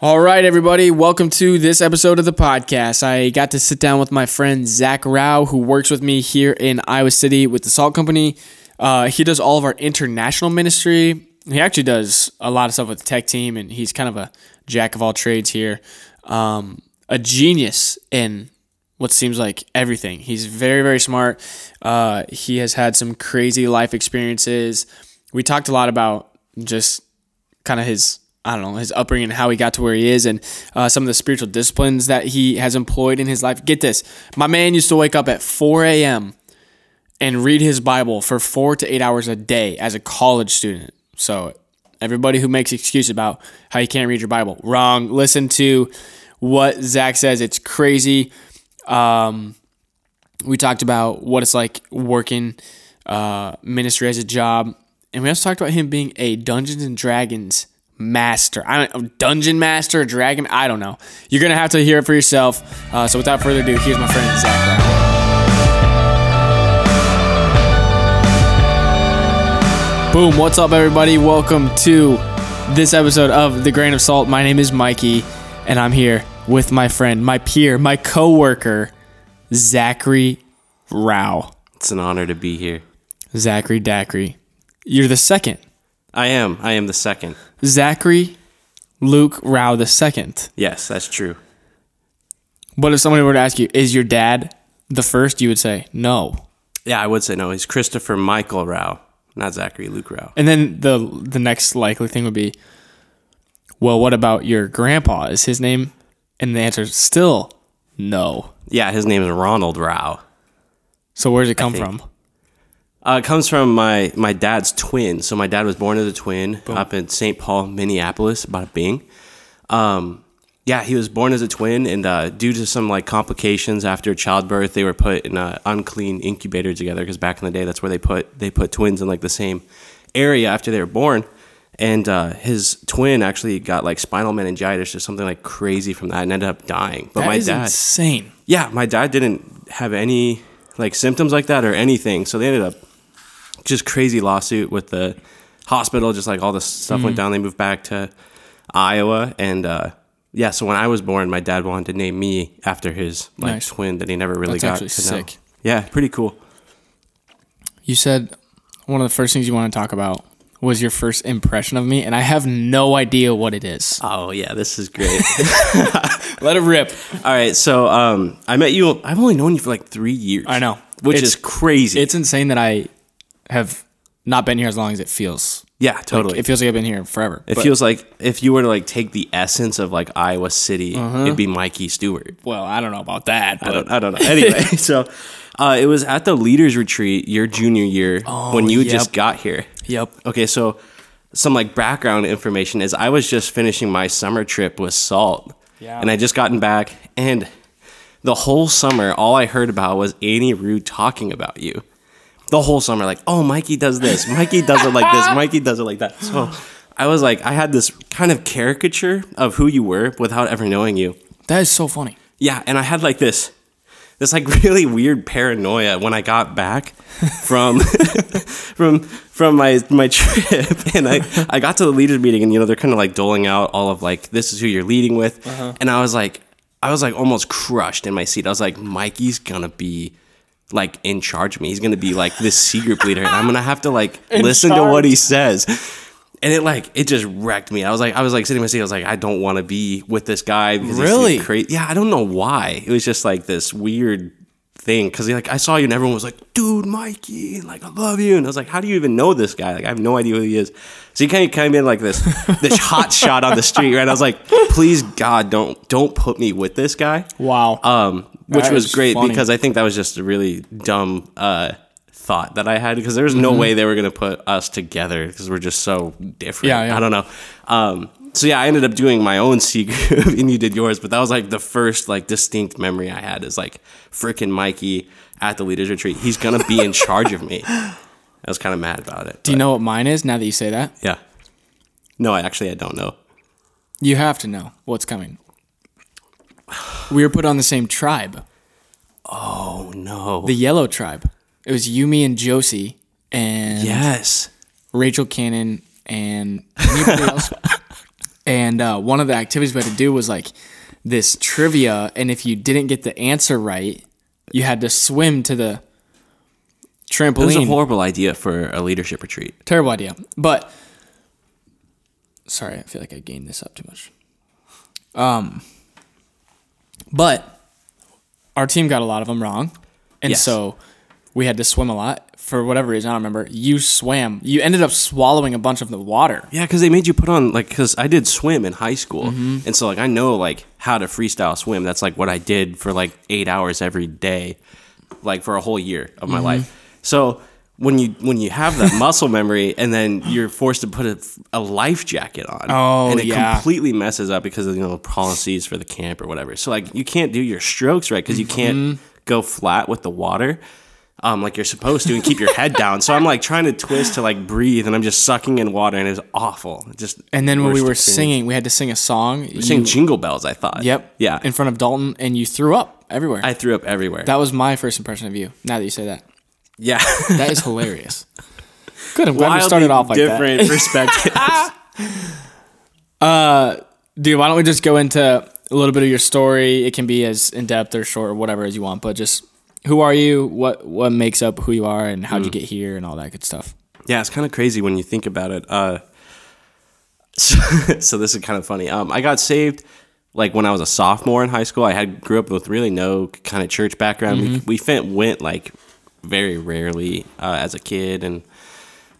All right, everybody. Welcome to this episode of the podcast. I got to sit down with my friend Zach Rauch, who works with me here in Iowa City with The Salt Company. He does all of our international ministry. He actually does a lot of stuff with the tech team, and he's kind of a jack of all trades here. A genius in what seems like everything. He's very, very smart. He has had some crazy life experiences. We talked a lot about just kind of his... his upbringing and how he got to where he is, and some of the spiritual disciplines that he has employed in his life. Get this. My man used to wake up at 4 a.m. and read his Bible for 4 to 8 hours a day as a college student. So everybody who makes excuses about how you can't read your Bible, wrong. Listen to what Zach says. It's crazy. We talked about what it's like working ministry as a job. And we also talked about him being a Dungeons and Dragons master. Dungeon master, dragon, I don't know. You're going to have to hear it for yourself. So without further ado, here's my friend Zach Rauch. Boom, what's up, everybody? Welcome to this episode of The Grain of Salt. My name is Mikey, and I'm here with my friend, my peer, my co-worker, Zachary Rauch. It's an honor to be here. Zachary Dacry. You're the second. I am the second. Zachary Luke Rauch the second. Yes, that's true. But if somebody were to ask you, is your dad the first, you would say no. Yeah, I would say no. He's Christopher Michael Rauch, not Zachary Luke Rauch. And then the next likely thing would be, well, what about your grandpa? Is his name? And the answer is still no. Yeah, his name is Ronald Rauch. So where does it come from? It comes from my dad's twin. So my dad was born as a twin. Boom. Up in Saint Paul, Minneapolis, bada bing. Yeah, he was born as a twin, and due to some complications after childbirth, they were put in an unclean incubator together, because back in the day, that's where they put twins in the same area after they were born. And his twin actually got spinal meningitis or something crazy from that, and ended up dying. But that my dad, insane. Yeah, my dad didn't have any symptoms like that or anything, so they ended up. Just crazy lawsuit with the hospital, just all this stuff went down. They moved back to Iowa, and so when I was born, my dad wanted to name me after his nice. Twin that he never really got to sick. Know. Yeah, pretty cool. You said one of the first things you want to talk about was your first impression of me, and I have no idea what it is. Oh yeah, this is great. Let it rip. All right, so I met you. I've only known you for 3 years. I know, which is crazy. It's insane that I have not been here as long as it feels. Yeah, totally. It feels like I've been here forever. It feels like if you were to take the essence of Iowa City, it'd be Mikey Stewart. Well, I don't know about that. But. I don't know. Anyway, so it was at the leaders retreat your junior year when you just got here. Yep. Okay, so some background information is I was just finishing my summer trip with Salt. Yeah. And I just gotten back, and the whole summer, all I heard about was Annie Rue talking about you. The whole summer, oh, Mikey does this. Mikey does it like this. Mikey does it like that. So I was I had this kind of caricature of who you were without ever knowing you. That is so funny. Yeah, and I had this really weird paranoia when I got back from from my trip, and I got to the leaders meeting, and they're kind of doling out all of this is who you're leading with, and I was almost crushed in my seat. I was Mikey's gonna be. In charge of me. He's going to be this C group leader, and I'm going to have to listen to what he says. And it just wrecked me. I was sitting in my seat. I was I don't want to be with this guy. Because really? He's crazy. Yeah. I don't know why. It was just this weird thing. Cause I saw you and everyone was dude, Mikey, and I love you. And I was how do you even know this guy? I have no idea who he is. So you kind of been this hot shot on the street, right? I was please God, don't put me with this guy. Wow. Which was great funny. Because I think that was just a really dumb thought that I had, because there was no way they were going to put us together because we're just so different. Yeah. I don't know. So yeah, I ended up doing my own C group and you did yours, but that was the first distinct memory I had is frickin' Mikey at the leaders retreat. He's going to be in charge of me. I was kind of mad about it. Do you know what mine is now that you say that? Yeah. No, I don't know. You have to know what's coming. We were put on the same tribe. Oh, no. The yellow tribe. It was Yumi and Josie and Rachel Cannon and anybody else. And one of the activities we had to do was like this trivia, and if you didn't get the answer right, you had to swim to the trampoline. It was a horrible idea for a leadership retreat. Terrible idea. But sorry, I feel like I gained this up too much. But our team got a lot of them wrong, and so we had to swim a lot for whatever reason. I don't remember. You swam. You ended up swallowing a bunch of the water. Yeah, because they made you put on, like, because I did swim in high school, and so like I know like how to freestyle swim. That's like what I did for like 8 hours every day, like for a whole year of my life. So when you have that muscle memory, and then you're forced to put a life jacket on, and it completely messes up because of, you know, policies for the camp or whatever. So like you can't do your strokes right because you can't go flat with the water, like you're supposed to, and keep your head down. So I'm like trying to twist to like breathe, and I'm just sucking in water, and it's awful. And then when we were singing, we had to sing a song. We sang Jingle Bells, I thought. Yep. Yeah. In front of Dalton, and you threw up everywhere. I threw up everywhere. That was my first impression of you. Now that you say that. Yeah. That is hilarious. Good. I'm glad we started off like different that. Perspectives. Dude, why don't we just go into a little bit of your story? It can be as in-depth or short or whatever as you want, but just who are you, what makes up who you are, and how'd you get here and all that good stuff. Yeah, it's kind of crazy when you think about it. So this is kind of funny. I got saved like when I was a sophomore in high school. I grew up with really no kind of church background. We went like very rarely as a kid, and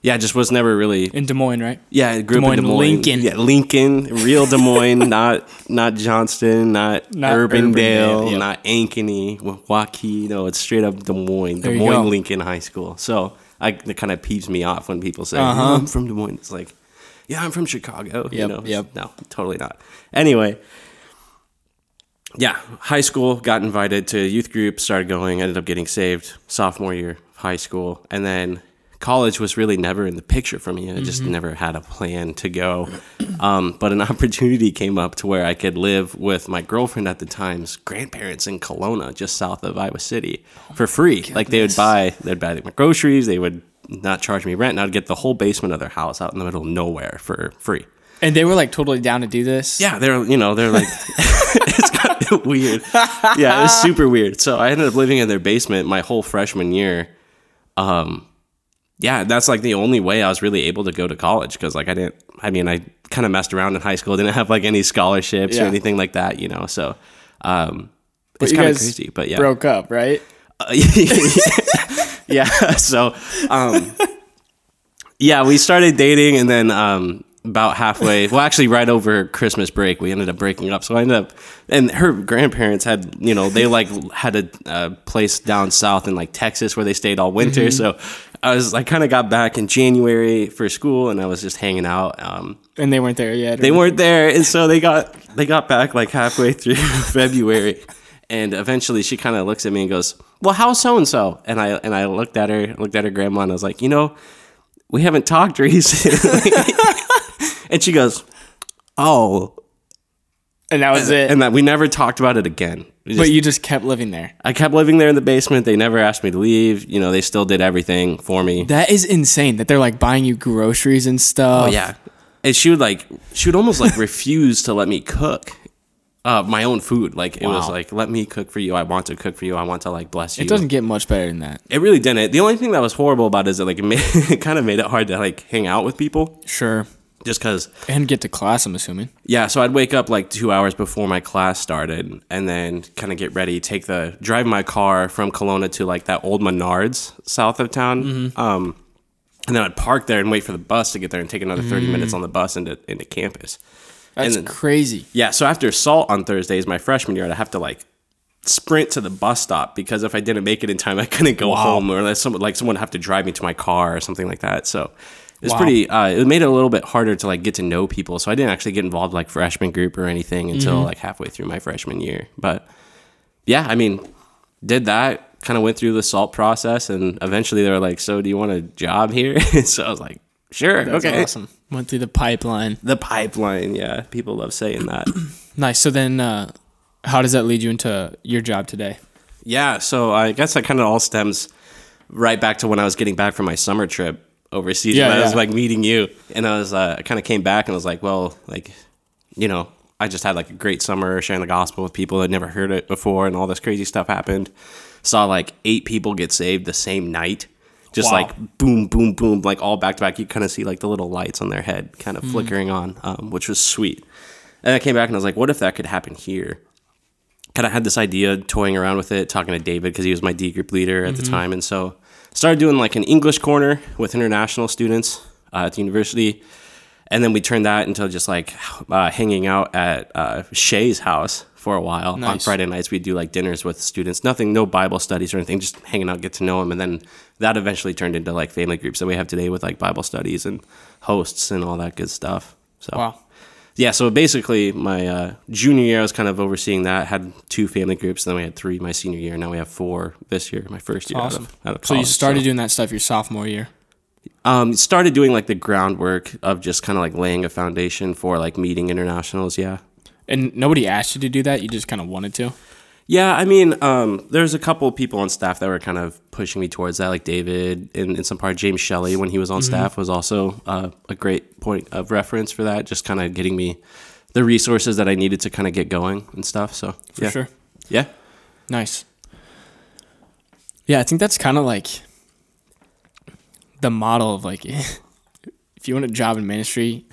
yeah, just was never really in Des Moines, right? Yeah, I grew up in Des Moines, Lincoln. Yeah, Lincoln, real Des Moines, not Johnston, not Urbandale, yep. Not Ankeny, Waukee. No, it's straight up Des Moines, there Des Moines go. Lincoln High School. So it kind of peeps me off when people say, "Oh, I'm from Des Moines." It's like, yeah, I'm from Chicago. Yep, you know? Yep. No, totally not. Anyway. Yeah, high school, got invited to youth group, started going, ended up getting saved sophomore year of high school. And then college was really never in the picture for me. I just never had a plan to go. But an opportunity came up to where I could live with my girlfriend at the time's grandparents in Kelowna, just south of Iowa City, for free. Like they'd buy my groceries, they would not charge me rent, and I'd get the whole basement of their house out in the middle of nowhere for free. And they were like totally down to do this. Yeah, they're like, it's kind of weird. Yeah, it was super weird. So I ended up living in their basement my whole freshman year. Yeah, that's like the only way I was really able to go to college, because like I kind of messed around in high school. I didn't have like any scholarships or anything like that, you know. So it's kind of crazy, but yeah, broke up, right? Yeah. So yeah, we started dating, and then. About halfway, well, actually, right over Christmas break, we ended up breaking up. So I ended up, and her grandparents had, you know, they like had a place down south in like Texas where they stayed all winter. So I kind of got back in January for school, and I was just hanging out. And they weren't there yet. They weren't there, and so they got back like halfway through February, and eventually she kind of looks at me and goes, "Well, how's so and so?" And I looked at her grandma, and I was like, you know, we haven't talked recently. And she goes, "Oh," and that was it. And that we never talked about it again. But you just kept living there. I kept living there in the basement. They never asked me to leave. You know, they still did everything for me. That is insane. That they're like buying you groceries and stuff. Oh yeah, and she would almost like refuse to let me cook my own food. Like it was like, "Let me cook for you. I want to cook for you. I want to like bless you." It doesn't get much better than that. It really didn't. The only thing that was horrible about it is that like it kind of made it hard to like hang out with people. Sure. Just because. And get to class, I'm assuming. Yeah, so I'd wake up like 2 hours before my class started, and then kind of get ready, drive my car from Kelowna to like that old Menards south of town. And then I'd park there and wait for the bus to get there and take another 30 minutes on the bus into campus. That's crazy. Yeah, so after Salt on Thursdays, my freshman year, I'd have to like sprint to the bus stop, because if I didn't make it in time, I couldn't go home, or unless someone would have to drive me to my car or something like that. So it's pretty. It made it a little bit harder to like get to know people. So I didn't actually get involved like freshman group or anything until like halfway through my freshman year. But yeah, I mean, did that, kind of went through the SALT process, and eventually they were like, "So do you want a job here?" So I was like, "Sure, that's okay." Awesome. Went through the pipeline. The pipeline, yeah. People love saying that. Nice. So then, how does that lead you into your job today? Yeah. So I guess that kind of all stems right back to when I was getting back from my summer trip overseas. I was like meeting you, and I kind of came back and was like, well, like you know, I just had like a great summer sharing the gospel with people that never heard it before, and all this crazy stuff happened. Saw like 8 people get saved the same night. Just like boom, boom, boom, like all back to back. You kind of see like the little lights on their head kind of flickering on, which was sweet. And I came back and I was like, what if that could happen here? Kind of had this idea, toying around with it, talking to David because he was my D group leader at the time. And so started doing like an English corner with international students at the university. And then we turned that into just like hanging out at Shay's house for a while. Nice. On Friday nights, we'd do like dinners with students. Nothing, no Bible studies or anything, just hanging out, get to know them. And then that eventually turned into like family groups that we have today with like Bible studies and hosts and all that good stuff. So, wow. Yeah, so basically my junior year, I was kind of overseeing that. Had 2 family groups, and then we had 3 my senior year. Now we have 4 this year, my first year. Awesome. Out of college, so you started doing that stuff your sophomore year? Started doing like the groundwork of just kind of like laying a foundation for like meeting internationals, yeah. And nobody asked you to do that? You just kind of wanted to? Yeah, I mean, there's a couple of people on staff that were kind of pushing me towards that, like David and in some part James Shelley, when he was on staff, was also a great point of reference for that, just kind of getting me the resources that I needed to kind of get going and stuff. So for sure. Yeah. Nice. Yeah, I think that's kind of like the model of like, if you want a job in ministry,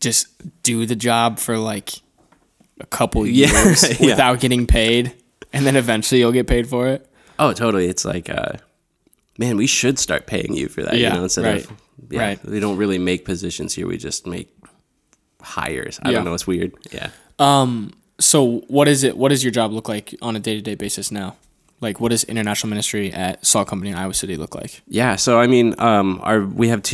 just do the job for like a couple years without getting paid, and then eventually you'll get paid for it. Oh, totally. It's like, man, we should start paying you for that. Yeah, you know, instead of, we don't really make positions here. We just make hires. I don't know. It's weird. Yeah. So what is it? What does your job look like on a day-to-day basis now? Like, what does international ministry at Salt Company in Iowa City look like? Yeah, so I mean, we have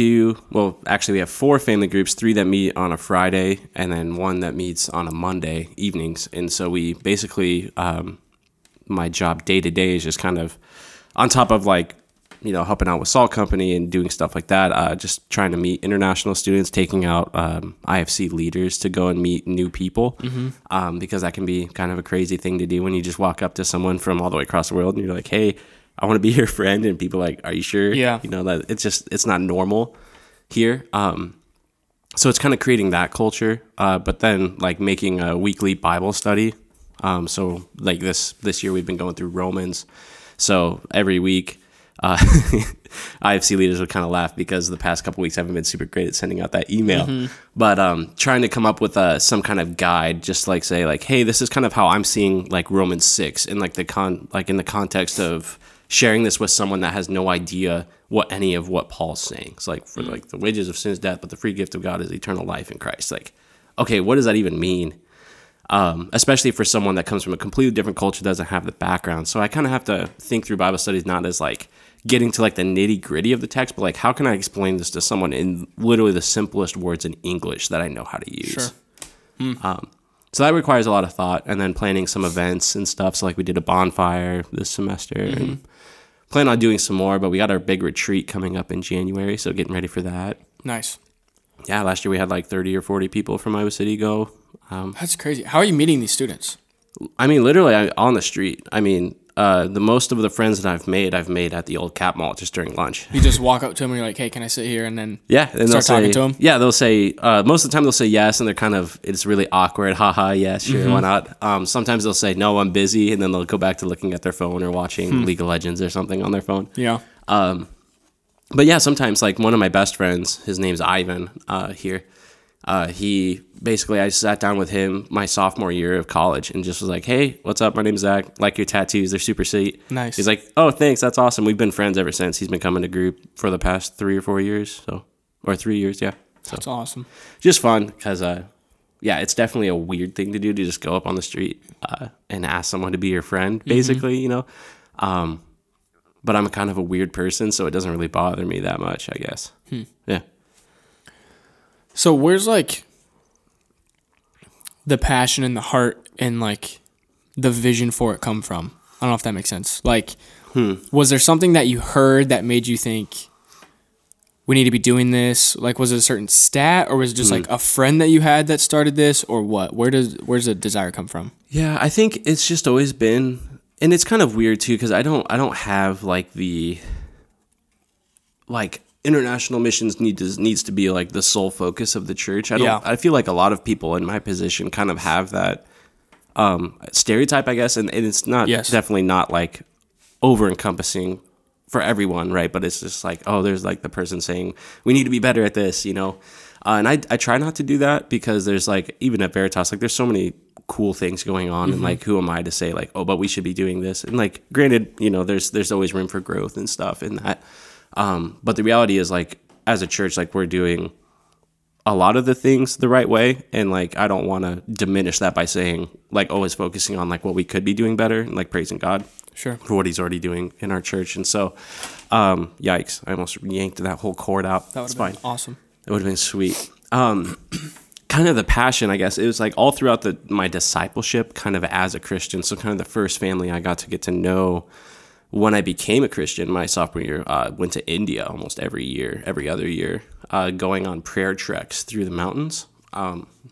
4 family groups, 3 that meet on a Friday, and then 1 that meets on a Monday evenings. And so we basically, my job day to day is just kind of on top of like, you know, helping out with Salt Company and doing stuff like that, just trying to meet international students, taking out IFC leaders to go and meet new people, because that can be kind of a crazy thing to do when you just walk up to someone from all the way across the world and you're like, hey, I want to be your friend. And people are like, are you sure? Yeah. You know, that it's just, it's not normal here. So it's kind of creating that culture, but then like making a weekly Bible study. So like this year we've been going through Romans. So every week, IFC leaders would kind of laugh because the past couple weeks I haven't been super great at sending out that email, but trying to come up with some kind of guide, just like say like, hey, this is kind of how I'm seeing like Romans 6 and like in the context of sharing this with someone that has no idea what any of what Paul's saying. It's like for like the wages of sin is death, but the free gift of God is eternal life in Christ. Like, okay, what does that even mean? Especially for someone that comes from a completely different culture, doesn't have the background. So I kind of have to think through Bible studies, not as like getting to like the nitty gritty of the text, but like, how can I explain this to someone in literally the simplest words in English that I know how to use? Sure. So that requires a lot of thought, and then planning some events and stuff. So like we did a bonfire this semester and plan on doing some more, but we got our big retreat coming up in January. So getting ready for that. Nice. Yeah. Last year we had like 30 or 40 people from Iowa City go. That's crazy. How are you meeting these students? I mean, literally on the street. I mean, the most of the friends that I've made at the old Cap Mall just during lunch. You just walk up to them and you're like, hey, can I sit here? And then and start talking to them? Yeah, they'll say, most of the time they'll say yes, and they're kind of, it's really awkward. Haha, yes, sure, why not? Sometimes they'll say, no, I'm busy, and then they'll go back to looking at their phone or watching League of Legends or something on their phone. Yeah. But yeah, sometimes, like, one of my best friends, his name's Ivan here. He basically, I sat down with him my sophomore year of college and just was like, hey, what's up? My name's Zach. Like your tattoos. They're super sweet. Nice. He's like, oh, thanks. That's awesome. We've been friends ever since. He's been coming to group for the past 3 or 4 years. Or 3 years. Yeah. So that's awesome. Just fun because, it's definitely a weird thing to do to just go up on the street, and ask someone to be your friend, basically, you know, but I'm kind of a weird person, so it doesn't really bother me that much, I guess. Yeah. So where's, like, the passion and the heart and, like, the vision for it come from? I don't know if that makes sense. Like, was there something that you heard that made you think, we need to be doing this? Like, was it a certain stat, or was it just, like, a friend that you had that started this, or what? Where's the desire come from? Yeah, I think it's just always been, and it's kind of weird, too, because I don't have, like, the, like, international missions needs to be like the sole focus of the church. I feel like a lot of people in my position kind of have that stereotype, I guess, and it's not definitely not like over encompassing for everyone, right? But it's just like, oh, there's like the person saying we need to be better at this, you know. And I try not to do that, because there's like, even at Veritas, like there's so many cool things going on, mm-hmm. and like who am I to say like, oh, but we should be doing this, and like granted, you know, there's always room for growth and stuff in that. But the reality is, like, as a church, like, we're doing a lot of the things the right way. And, like, I don't want to diminish that by saying, like, always focusing on, like, what we could be doing better and, like, praising God for what he's already doing in our church. And so, yikes, I almost yanked that whole cord out. That would have been awesome. It would have been sweet. Kind of the passion, I guess, it was, like, all throughout my discipleship kind of as a Christian. So kind of the first family I got to get to know when I became a Christian, my sophomore year, went to India almost every year, every other year, going on prayer treks through the mountains.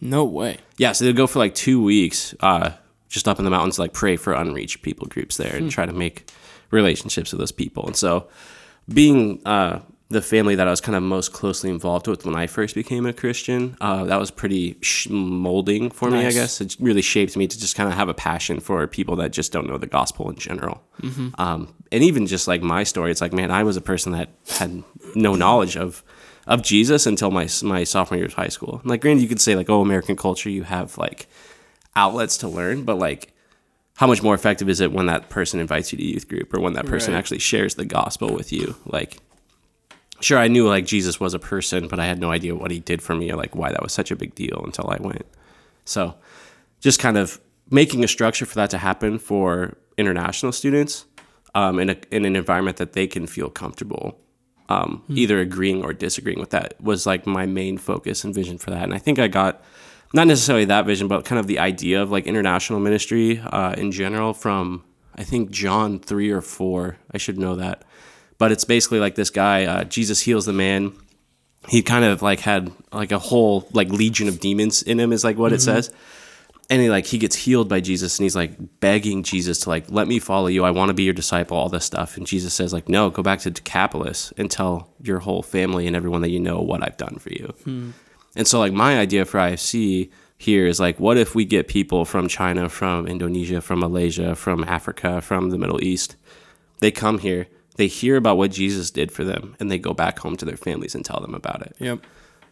No way. Yeah, so they'd go for like 2 weeks just up in the mountains, like pray for unreached people groups there and try to make relationships with those people. And so being the family that I was kind of most closely involved with when I first became a Christian, that was pretty molding for me, I guess. It really shaped me to just kind of have a passion for people that just don't know the gospel in general. Mm-hmm. And even just like my story, it's like, man, I was a person that had no knowledge of Jesus until my sophomore year of high school. And like, granted, you could say like, oh, American culture, you have like outlets to learn, but like, how much more effective is it when that person invites you to youth group, or when that person actually shares the gospel with you? Like, sure, I knew like Jesus was a person, but I had no idea what he did for me or like why that was such a big deal until I went. So just kind of making a structure for that to happen for international students in an environment that they can feel comfortable either agreeing or disagreeing with, that was like my main focus and vision for that. And I think I got not necessarily that vision, but kind of the idea of like international ministry in general from, I think, John 3 or 4. I should know that. But it's basically like this guy, Jesus heals the man. He kind of like had like a whole like legion of demons in him is like what it says. And he gets healed by Jesus, and he's like begging Jesus to like, let me follow you. I want to be your disciple, all this stuff. And Jesus says like, no, go back to Decapolis and tell your whole family and everyone that you know what I've done for you. And so like my idea for IFC here is like, what if we get people from China, from Indonesia, from Malaysia, from Africa, from the Middle East, they come here. They hear about what Jesus did for them, and they go back home to their families and tell them about it. Yep.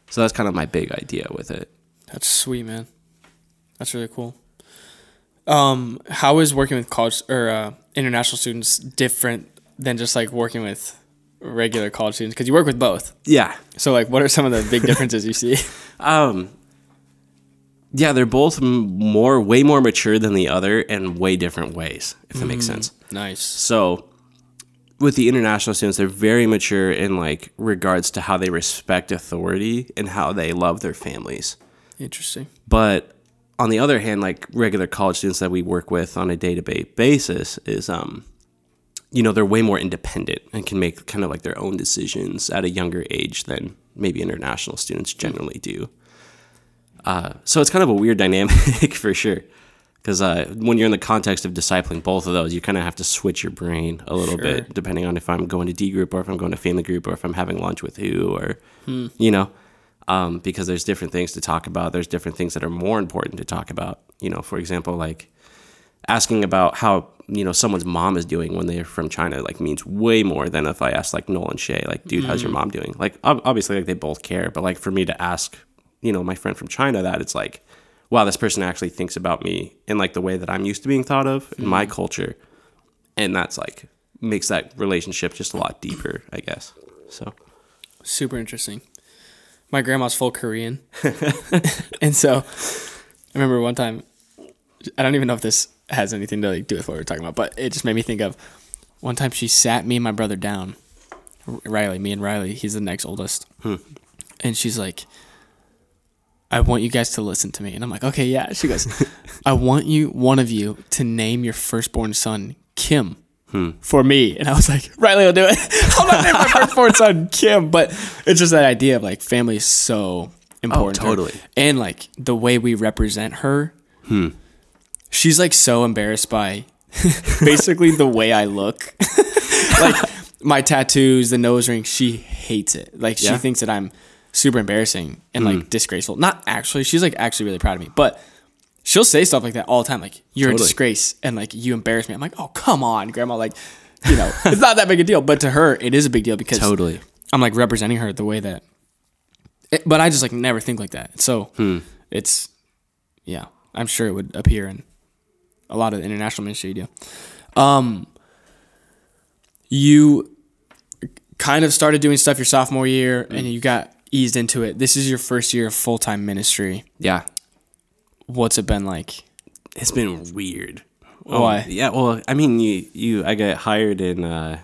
So that's kind of my big idea with it. That's sweet, man. That's really cool. How is working with college or international students different than just like working with regular college students? Because you work with both. Yeah. So like, what are some of the big differences you see? Yeah, they're both way more mature than the other, and way different ways, if that makes sense. Nice. So with the international students, they're very mature in like regards to how they respect authority and how they love their families. Interesting. But on the other hand, like regular college students that we work with on a day-to-day basis is, you know, they're way more independent and can make kind of like their own decisions at a younger age than maybe international students generally do. So it's kind of a weird dynamic for sure. Because when you're in the context of discipling both of those, you kind of have to switch your brain a little bit, depending on if I'm going to D group or if I'm going to family group or if I'm having lunch with who or, you know, because there's different things to talk about. There's different things that are more important to talk about. You know, for example, like asking about how, you know, someone's mom is doing when they're from China, like means way more than if I ask like Noel and Shay, like, dude, how's your mom doing? Like, obviously, like they both care. But like for me to ask, you know, my friend from China that, it's like, wow, this person actually thinks about me in like the way that I'm used to being thought of in my culture. And that's like, makes that relationship just a lot deeper, I guess. So super interesting. My grandma's full Korean. And so I remember one time, I don't even know if this has anything to like do with what we're talking about, but it just made me think of one time she sat me and my brother down, me and Riley, he's the next oldest. And she's like, I want you guys to listen to me. And I'm like, okay, yeah. She goes, I want one of you to name your firstborn son Kim for me. And I was like, Riley will do it. I'm not naming my firstborn son Kim. But it's just that idea of like family is so important. Oh, totally. To her. And like the way we represent her, she's like so embarrassed by basically the way I look. Like my tattoos, the nose ring, she hates it. Like, she thinks that I'm super embarrassing and like disgraceful. Not actually. She's like actually really proud of me, but she'll say stuff like that all the time. Like, you're a disgrace and like you embarrass me. I'm like, oh, come on, grandma. Like, you know, it's not that big a deal, but to her, it is a big deal because I'm like representing her the way that, but I just like never think like that. So it's, yeah, I'm sure it would appear in a lot of the international ministry you do. You kind of started doing stuff your sophomore year and you got eased into it. This is your first year of full-time ministry. Yeah. What's it been like? It's been weird. Why? Yeah, well, I mean, I got hired in,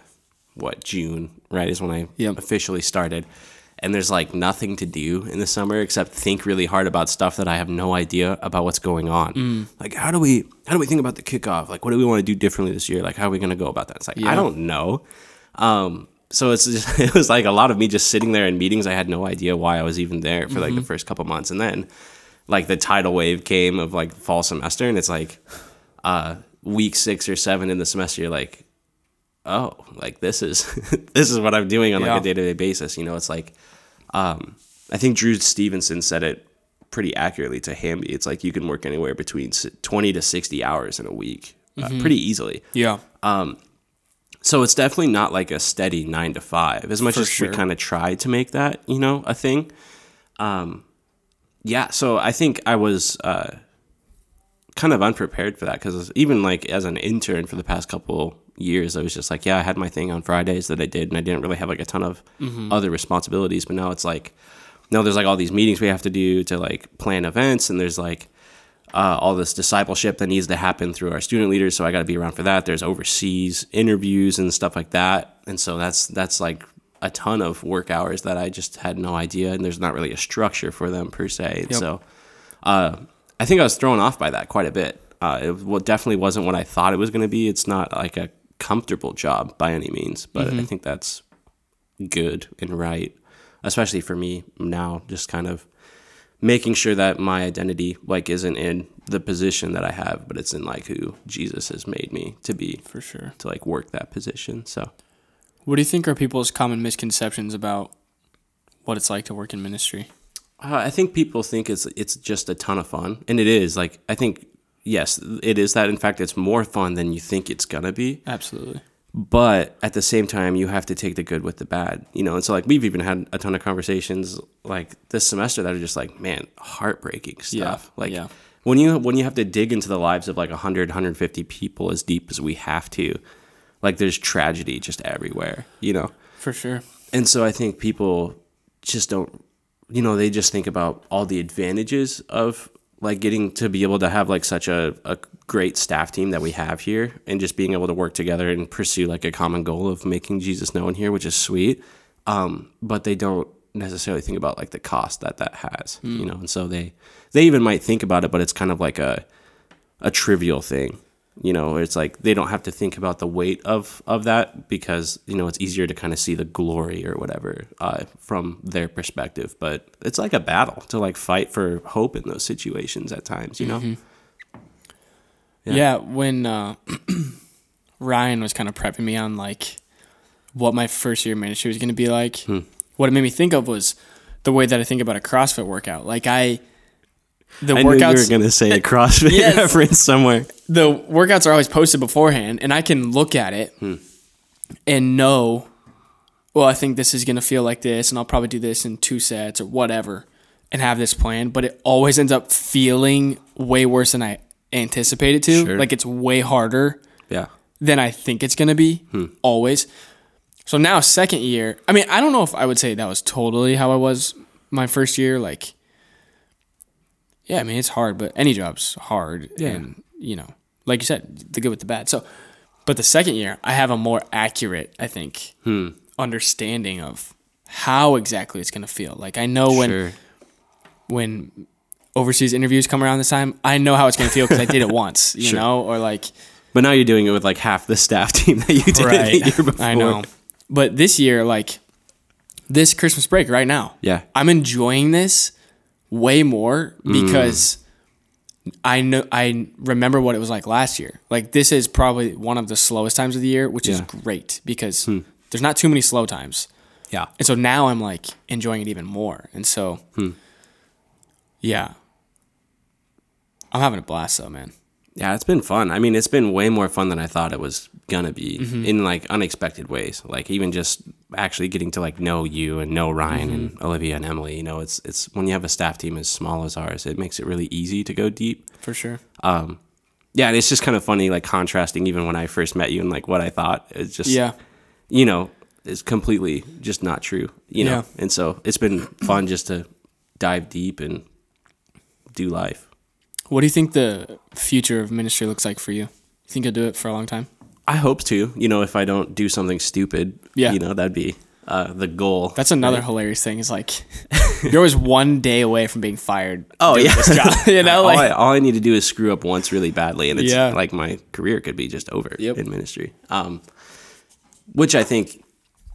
June, right, is when I officially started. And there's like nothing to do in the summer except think really hard about stuff that I have no idea about what's going on. Like, how do we think about the kickoff? Like, what do we want to do differently this year? Like, how are we going to go about that? It's like, I don't know. So it was like a lot of me just sitting there in meetings. I had no idea why I was even there for like the first couple months. And then like the tidal wave came of like fall semester, and it's like week 6 or 7 in the semester, you're like, oh, like this is what I'm doing on like a day-to-day basis. You know, it's like, I think Drew Stevenson said it pretty accurately to Hamby. It's like you can work anywhere between 20 to 60 hours in a week pretty easily. Yeah. So it's definitely not like a steady 9 to 5 as much we kind of tried to make that, you know, a thing. Yeah. So I think I was kind of unprepared for that, because even like as an intern for the past couple years, I was just like, yeah, I had my thing on Fridays that I did, and I didn't really have like a ton of other responsibilities. But now it's like, now there's like all these meetings we have to do to like plan events, and there's like all this discipleship that needs to happen through our student leaders, so I got to be around for that. There's overseas interviews and stuff like that, and so that's like a ton of work hours that I just had no idea, and there's not really a structure for them per se. Yep. So I think I was thrown off by that quite a bit. It definitely wasn't what I thought it was going to be. It's not like a comfortable job by any means, but I think that's good and right, especially for me now, just kind of making sure that my identity like isn't in the position that I have, but it's in like who Jesus has made me to be, for sure, to like work that position. So what do you think are people's common misconceptions about what it's like to work in ministry? I think people think it's just a ton of fun, and it is. Like, I think yes, it is that. In fact, it's more fun than you think it's going to be. Absolutely. But at the same time, you have to take the good with the bad, you know? And so like, we've even had a ton of conversations like this semester that are just like, man, heartbreaking stuff. Yeah. Like when you have to dig into the lives of like 100, 150 people as deep as we have to, like there's tragedy just everywhere, you know? For sure. And so I think people just don't, you know, they just think about all the advantages of like getting to be able to have like such a great staff team that we have here, and just being able to work together and pursue like a common goal of making Jesus known here, which is sweet. But they don't necessarily think about like the cost that has, you know? And so they even might think about it, but it's kind of like a trivial thing, you know, where it's like, they don't have to think about the weight of that, because, you know, it's easier to kind of see the glory or whatever from their perspective. But it's like a battle to like fight for hope in those situations at times, you know? Mm-hmm. Yeah. When Ryan was kind of prepping me on like what my first year of ministry was going to be like, what it made me think of was the way that I think about a CrossFit workout. Like I knew you were going to say a CrossFit reference somewhere. The workouts are always posted beforehand, and I can look at it and know, well, I think this is going to feel like this, and I'll probably do this in 2 sets or whatever and have this plan. But it always ends up feeling way worse than I anticipated to. Sure. Like, it's way harder than I think it's going to be, always. So now second year, I mean, I don't know if I would say that was totally how I was my first year, like... Yeah, I mean, it's hard, but any job's hard. Yeah. And, you know, like you said, the good with the bad. So, but the second year, I have a more accurate, I think, understanding of how exactly it's going to feel. Like, I know when overseas interviews come around this time, I know how it's going to feel because I did it once, you know, or like... But now you're doing it with like half the staff team that you did the year before. I know. But this year, like, this Christmas break right now, I'm enjoying this way more because I remember what it was like last year. Like, this is probably one of the slowest times of the year, which is great because there's not too many slow times. Yeah. And so now I'm like enjoying it even more. And so, yeah, I'm having a blast though, man. Yeah, it's been fun. I mean, it's been way more fun than I thought it was going to be in like unexpected ways. Like even just actually getting to like know you and know Ryan and Olivia and Emily, you know, it's when you have a staff team as small as ours, it makes it really easy to go deep. For sure. Yeah, and it's just kind of funny, like contrasting even when I first met you and like what I thought. It's just, you know, it's completely just not true, you know? And so it's been fun just to dive deep and do life. What do you think the future of ministry looks like for you? You think you'll do it for a long time? I hope to. You know, if I don't do something stupid, you know, that'd be the goal. That's another hilarious thing is like, you're always one day away from being fired. Oh, yeah. This job, you know, like, all I need to do is screw up once really badly, and it's like my career could be just over in ministry. Which I think,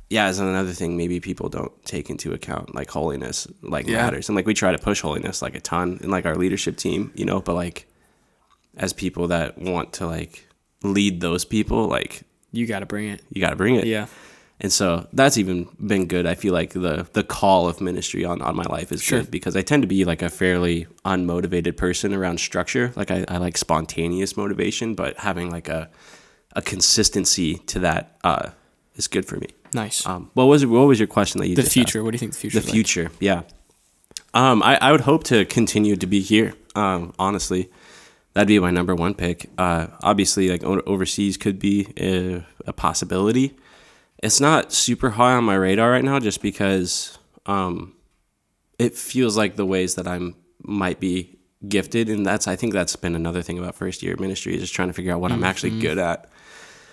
is another thing maybe people don't take into account, like holiness, like matters. And like we try to push holiness like a ton in like our leadership team, you know, but like as people that want to like lead those people, like you got to bring it. You got to bring it. Yeah. And so that's even been good. I feel like the call of ministry on my life is good because I tend to be like a fairly unmotivated person around structure. Like I like spontaneous motivation, but having like a consistency to that is good for me. Nice. What was your question that you just asked? The future. What do you think the future is like? The future, yeah. I would hope to continue to be here, honestly. That'd be my number one pick. Obviously, like overseas could be a possibility. It's not super high on my radar right now just because it feels like the ways that I might be gifted. And I think that's been another thing about first year ministry is just trying to figure out what I'm actually good at.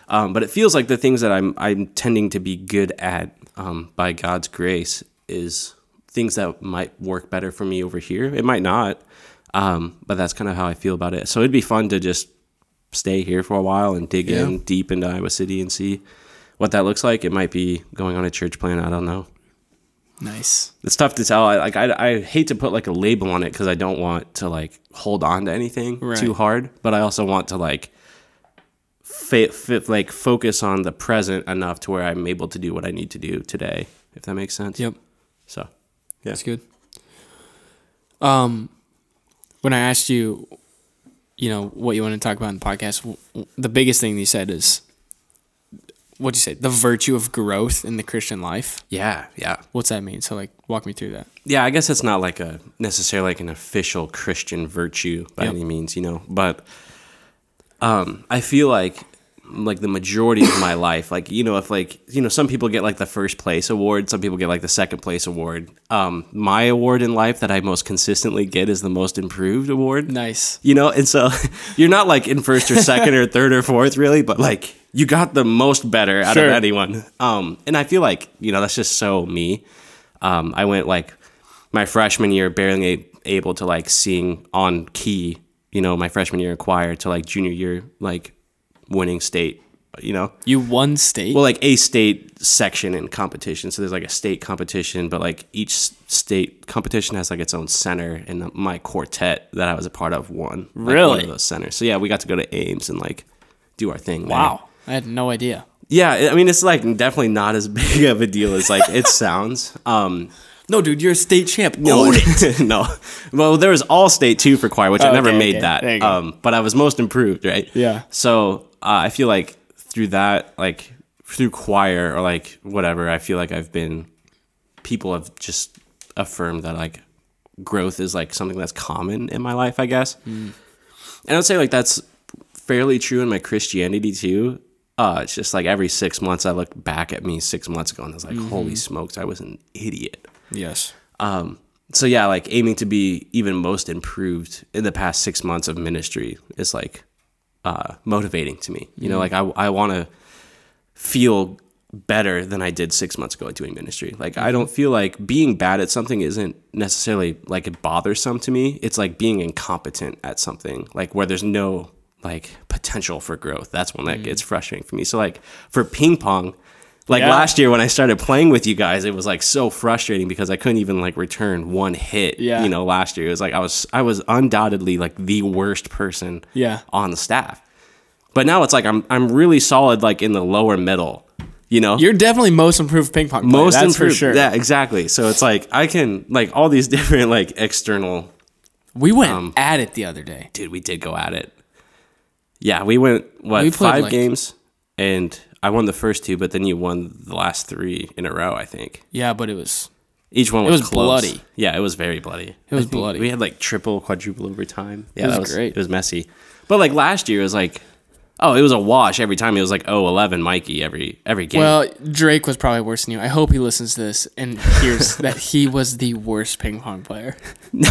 But it feels like the things that I'm tending to be good at by God's grace is things that might work better for me over here. It might not, but that's kind of how I feel about it. So it'd be fun to just stay here for a while and dig in deep into Iowa City and see what that looks like. It might be going on a church plan. I don't know. Nice. It's tough to tell. I hate to put like a label on it because I don't want to like hold on to anything too hard, but I also want to like focus on the present enough to where I'm able to do what I need to do today, if that makes sense. Yep. So, yeah. That's good. When I asked you, you know, what you want to talk about in the podcast, the biggest thing you said is, what'd you say? The virtue of growth in the Christian life? Yeah, yeah. What's that mean? So, like, walk me through that. Yeah, I guess it's not like a necessarily like an official Christian virtue by any means, you know, but I feel like the majority of my life, like, you know, if like, you know, some people get like the first place award, some people get like the second place award. My award in life that I most consistently get is the most improved award. Nice. You know, and so you're not like in first or second or third or fourth really, but like you got the most better out of anyone. And I feel like, you know, that's just so me. I went like my freshman year barely able to like sing on key, you know, my freshman year in choir to like junior year, like winning state, you know? You won state? Well, like a state section in competition. So there's like a state competition, but like each state competition has like its own center. And my quartet that I was a part of won. Like, really? One of those centers. So yeah, we got to go to Ames and like do our thing. Wow. There. I had no idea. Yeah. I mean, it's like definitely not as big of a deal as like it sounds. No, dude, you're a state champ. No, no. Well, there was all state too for choir, which I never made that. But I was most improved, right? Yeah. So I feel like through that, like through choir or like whatever, I feel like people have just affirmed that like growth is like something that's common in my life, I guess. And I'd say like that's fairly true in my Christianity too. It's just like every 6 months I look back at me 6 months ago and I was like, holy smokes, I was an idiot. Yes. So yeah, like aiming to be even most improved in the past 6 months of ministry is like motivating to me. You know, like I want to feel better than I did 6 months ago doing ministry. Like I don't feel like being bad at something isn't necessarily like bothersome to me. It's like being incompetent at something, like where there's no like potential for growth. That's when that gets frustrating for me. So like for ping pong, like last year when I started playing with you guys, it was like so frustrating because I couldn't even like return one hit. Yeah. You know, last year it was like I was undoubtedly like the worst person on the staff. But now it's like I'm really solid like in the lower middle. you know? You're definitely most improved ping pong player. Most improved, for sure. Yeah, exactly. So it's like I can, like, all these different, like, external. We went at it the other day. Dude, we did go at it. Yeah, we went, what, we played 5 games? And I won the first 2, but then you won the last 3 in a row, I think. Yeah, but it was... Each one was close. Bloody. Yeah, it was very bloody. It was bloody. We had like triple, quadruple overtime. Yeah, that was great. It was messy. But like last year, it was like, oh, it was a wash every time. It was like, oh, 11 Mikey every game. Well, Drake was probably worse than you. I hope he listens to this and hears that he was the worst ping pong player. No.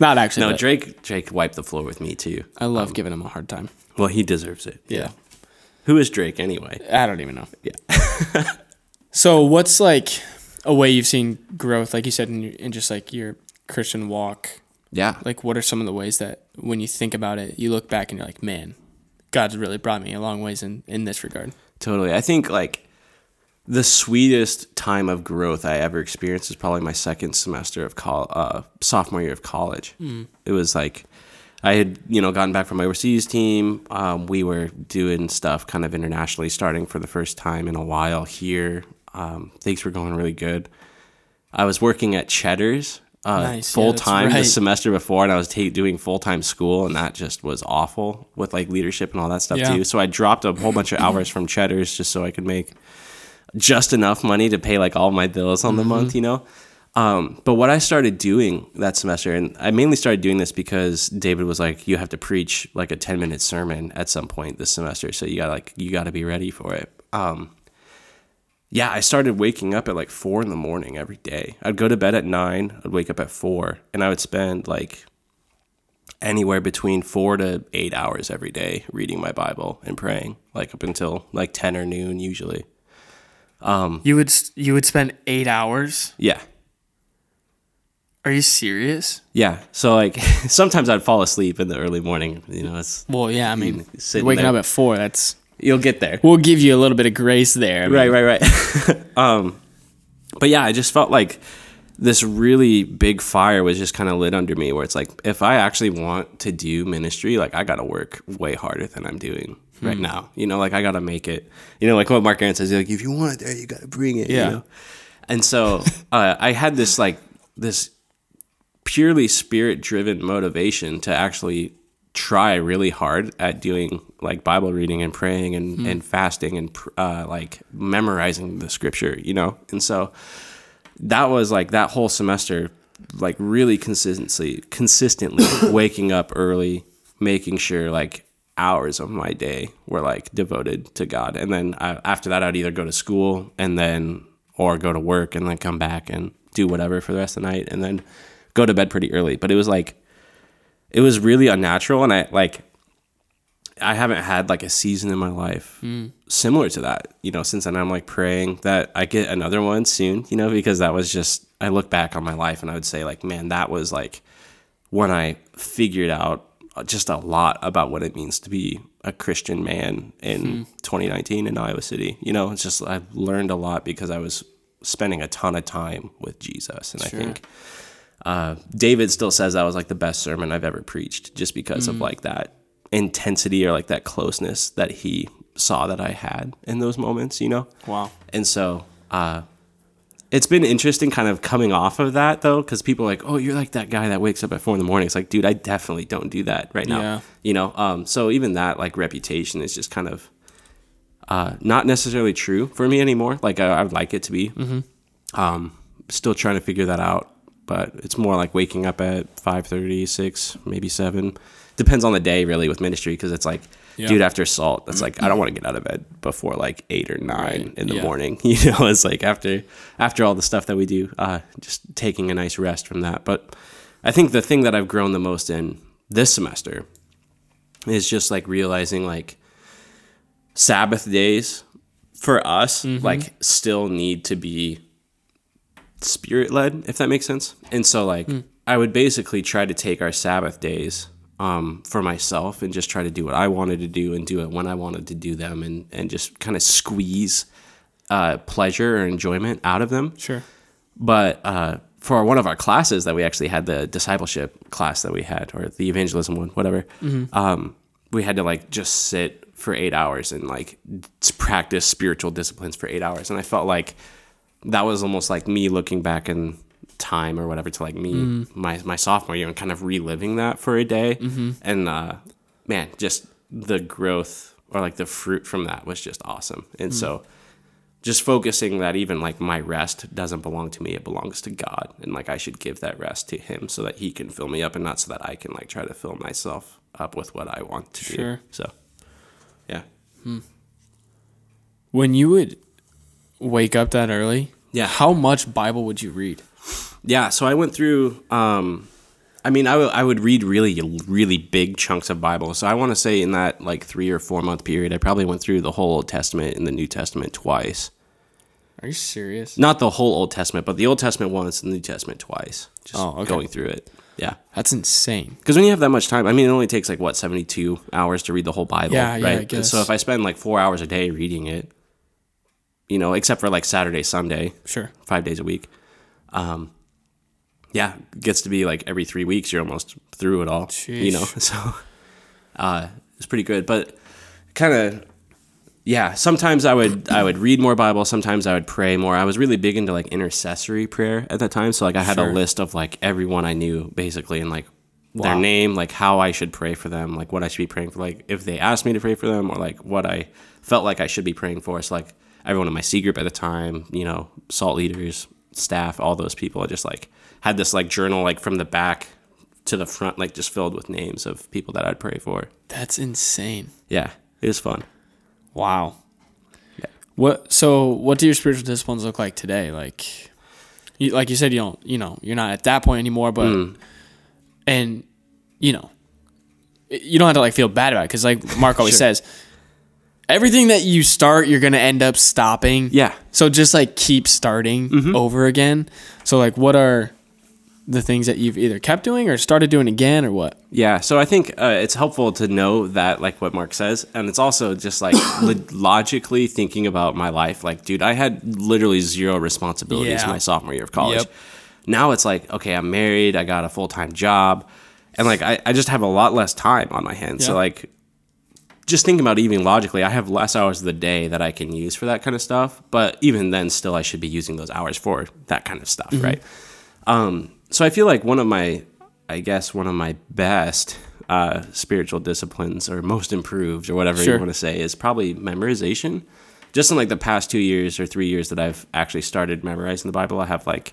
Not actually. No, Drake wiped the floor with me too. I love giving him a hard time. Well, he deserves it. Yeah. Who is Drake anyway? I don't even know. Yeah. So what's like... a way you've seen growth, like you said, in just like your Christian walk. Yeah. Like, what are some of the ways that when you think about it, you look back and you're like, man, God's really brought me a long ways in this regard. Totally. I think like the sweetest time of growth I ever experienced was probably my second semester of sophomore year of college. Mm. It was like I had, gotten back from my overseas team. We were doing stuff kind of internationally, starting for the first time in a while here. Things were going really good. I was working at Cheddar's full-time the semester before, and I was doing full-time school, and that just was awful with, like, leadership and all that stuff, too. So I dropped a whole bunch of hours from Cheddar's just so I could make just enough money to pay, like, all my bills on the month, But what I started doing that semester, and I mainly started doing this because David was like, you have to preach, like, a 10-minute sermon at some point this semester, so you got to be ready for it. Yeah, I started waking up at like 4 in the morning every day. I'd go to bed at 9, I'd wake up at 4, and I would spend like anywhere between 4 to 8 hours every day reading my Bible and praying, like up until like 10 or noon usually. You would spend 8 hours? Yeah. Are you serious? Yeah. So like sometimes I'd fall asleep in the early morning, it's... Well, yeah, I mean, waking up at 4, that's... You'll get there. We'll give you a little bit of grace there. Right. But yeah, I just felt like this really big fire was just kind of lit under me where it's like, if I actually want to do ministry, like I got to work way harder than I'm doing right now. Like I got to make it, like what Mark Aaron says, like, if you want it there, you got to bring it. Yeah. And so I had this like this purely spirit driven motivation to actually try really hard at doing like Bible reading and praying and fasting and like memorizing the scripture, And so that was like that whole semester, like really consistently waking up early, making sure like hours of my day were like devoted to God. And then after that, I'd either go to school or go to work and then come back and do whatever for the rest of the night and then go to bed pretty early. But it was really unnatural, and I haven't had like a season in my life similar to that, since then. I'm like praying that I get another one soon, because that was just, I look back on my life and I would say like, man, that was like when I figured out just a lot about what it means to be a Christian man in 2019 in Iowa City. It's just, I've learned a lot because I was spending a ton of time with Jesus. And sure. I think David still says that was like the best sermon I've ever preached just because of like that intensity or like that closeness that he saw that I had in those moments, Wow. And so it's been interesting kind of coming off of that though, because people are like, oh, you're like that guy that wakes up at 4 in the morning. It's like, dude, I definitely don't do that right now, So even that like reputation is just kind of not necessarily true for me anymore. Like I would like it to be. Still trying to figure that out. But it's more like waking up at 5:30, 6, maybe 7. Depends on the day, really, with ministry, because it's like, dude, after Salt, it's like I don't want to get out of bed before like 8 or 9 in the morning. It's like after all the stuff that we do, just taking a nice rest from that. But I think the thing that I've grown the most in this semester is just like realizing like Sabbath days for us like still need to be spirit-led, if that makes sense. And so like I would basically try to take our Sabbath days for myself and just try to do what I wanted to do and do it when I wanted to do them and just kind of squeeze pleasure or enjoyment out of them. Sure. But for one of our classes that we actually had, the discipleship class that we had or the evangelism one, whatever, we had to like just sit for 8 hours and like practice spiritual disciplines for 8 hours. And I felt like that was almost like me looking back in time or whatever to like me, my sophomore year and kind of reliving that for a day. Mm-hmm. And man, just the growth or like the fruit from that was just awesome. And so just focusing that even like my rest doesn't belong to me, it belongs to God. And like I should give that rest to him so that he can fill me up and not so that I can like try to fill myself up with what I want to do. So yeah. When you would wake up that early, how much Bible would you read? Yeah, so I went through, I mean, I would read really, really big chunks of Bible. So I want to say in that like 3 or 4 month period, I probably went through the whole Old Testament and the New Testament twice. Are you serious? Not the whole Old Testament, but the Old Testament once and the New Testament twice. Just going through it. Yeah. That's insane. Because when you have that much time, I mean, it only takes like, 72 hours to read the whole Bible, right? Yeah, I guess. And so if I spend like 4 hours a day reading it, you know, except for like Saturday, Sunday. Sure. 5 days a week. Yeah, it gets to be like every 3 weeks you're almost through it all. Jeez. You know, so it's pretty good. But kind of, yeah, sometimes I would read more Bible. Sometimes I would pray more. I was really big into like intercessory prayer at that time. So like I had a list of like everyone I knew basically and like their name, like how I should pray for them, like what I should be praying for, like if they asked me to pray for them or like what I felt like I should be praying for. So like everyone in my C group at the time, you know, salt leaders, staff, all those people. I just like had this like journal like from the back to the front, like just filled with names of people that I'd pray for. That's insane. Yeah, it was fun. Wow. Yeah. So what do your spiritual disciplines look like today? Like you said, you don't, you know, you're not at that point anymore, but and you know, you don't have to like feel bad about it, because like Mark always says, everything that you start, you're going to end up stopping. Yeah. So just like keep starting over again. So like what are the things that you've either kept doing or started doing again or what? Yeah. So I think it's helpful to know that like what Mark says. And it's also just like logically thinking about my life. Like, dude, I had literally zero responsibilities my sophomore year of college. Yep. Now it's like, okay, I'm married. I got a full-time job. And like I just have a lot less time on my hands. Yep. So like, just think about it, even logically, I have less hours of the day that I can use for that kind of stuff. But even then, still, I should be using those hours for that kind of stuff, right? So I feel like one of my best spiritual disciplines or most improved or whatever you want to say is probably memorization. Just in like the past 2 years or 3 years that I've actually started memorizing the Bible, I have like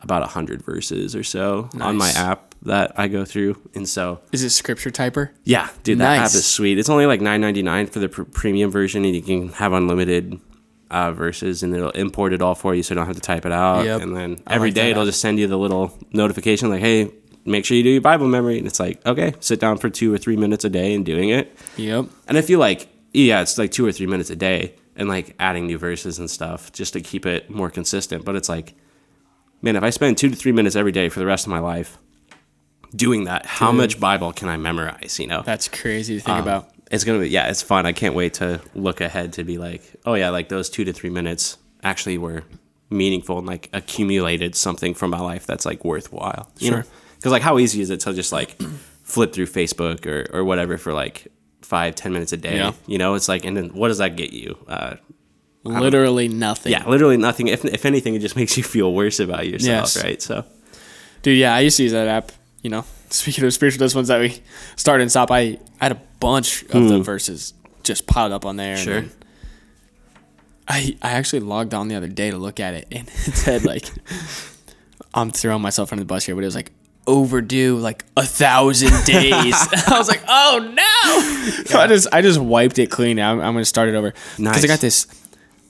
about 100 verses or so on my app that I go through. And so is it Scripture Typer? Yeah, dude, that app is sweet. It's only like $9.99 for the premium version, and you can have unlimited verses, and it'll import it all for you, so you don't have to type it out. Yep. And then every day it'll just send you the little notification like, hey, make sure you do your Bible memory. And it's like, okay, sit down for 2 or 3 minutes a day and doing it. Yep. And I feel like, yeah, it's like 2 or 3 minutes a day and like adding new verses and stuff just to keep it more consistent. But it's like, man, if I spend 2 to 3 minutes every day for the rest of my life doing that, how much Bible can I memorize, you know? That's crazy to think about. It's going to be, it's fun. I can't wait to look ahead to be like, oh yeah, like those 2 to 3 minutes actually were meaningful and like accumulated something from my life that's like worthwhile, you know? Because like how easy is it to just like flip through Facebook or whatever for like 5-10 minutes a day, you know? It's like, and then what does that get you? Literally nothing. Yeah, literally nothing. If anything, it just makes you feel worse about yourself, right? So, dude, yeah, I used to use that app. You know, speaking of spiritual disciplines that we start and stop, I had a bunch of the verses just piled up on there. Sure. And I actually logged on the other day to look at it, and it said like, I'm throwing myself under the bus here, but it was like overdue like 1,000 days. I was like, oh no! Yeah. So I just wiped it clean. I'm gonna start it over because I got this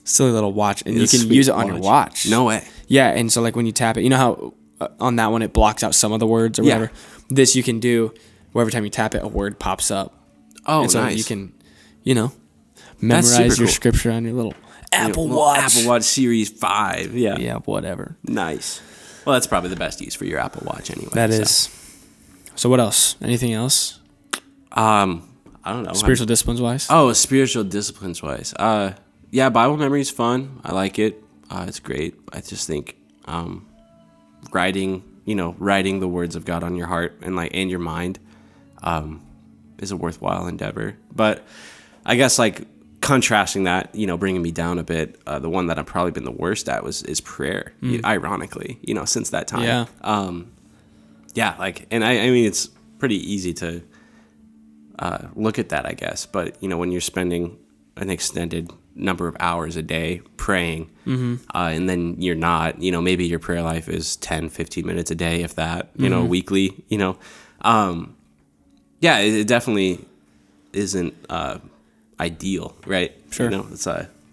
silly little watch, and it's you can use it on your watch. No way. Yeah, and so like when you tap it, you know how on that one it blocks out some of the words or whatever. This you can do where every time you tap it, a word pops up. Oh, and so you can, you know, memorize your scripture on your little Apple Watch. Apple Watch Series 5. Yeah. Yeah, whatever. Nice. Well, that's probably the best use for your Apple Watch anyway. That is. So what else? Anything else? I don't know. Spiritual disciplines wise? Oh, spiritual disciplines wise. Yeah, Bible memory is fun. I like it. It's great. I just think writing the words of God on your heart and your mind is a worthwhile endeavor. But I guess, like, contrasting that, you know, bringing me down a bit, the one that I've probably been the worst at is prayer, ironically, you know, since that time. Yeah. I mean, it's pretty easy to look at that, I guess. But, you know, when you're spending an extended number of hours a day praying, and then you're not, you know, maybe your prayer life is 10, 15 minutes a day, if that, you know, weekly, you know. It definitely isn't ideal, right? Sure. You know, it's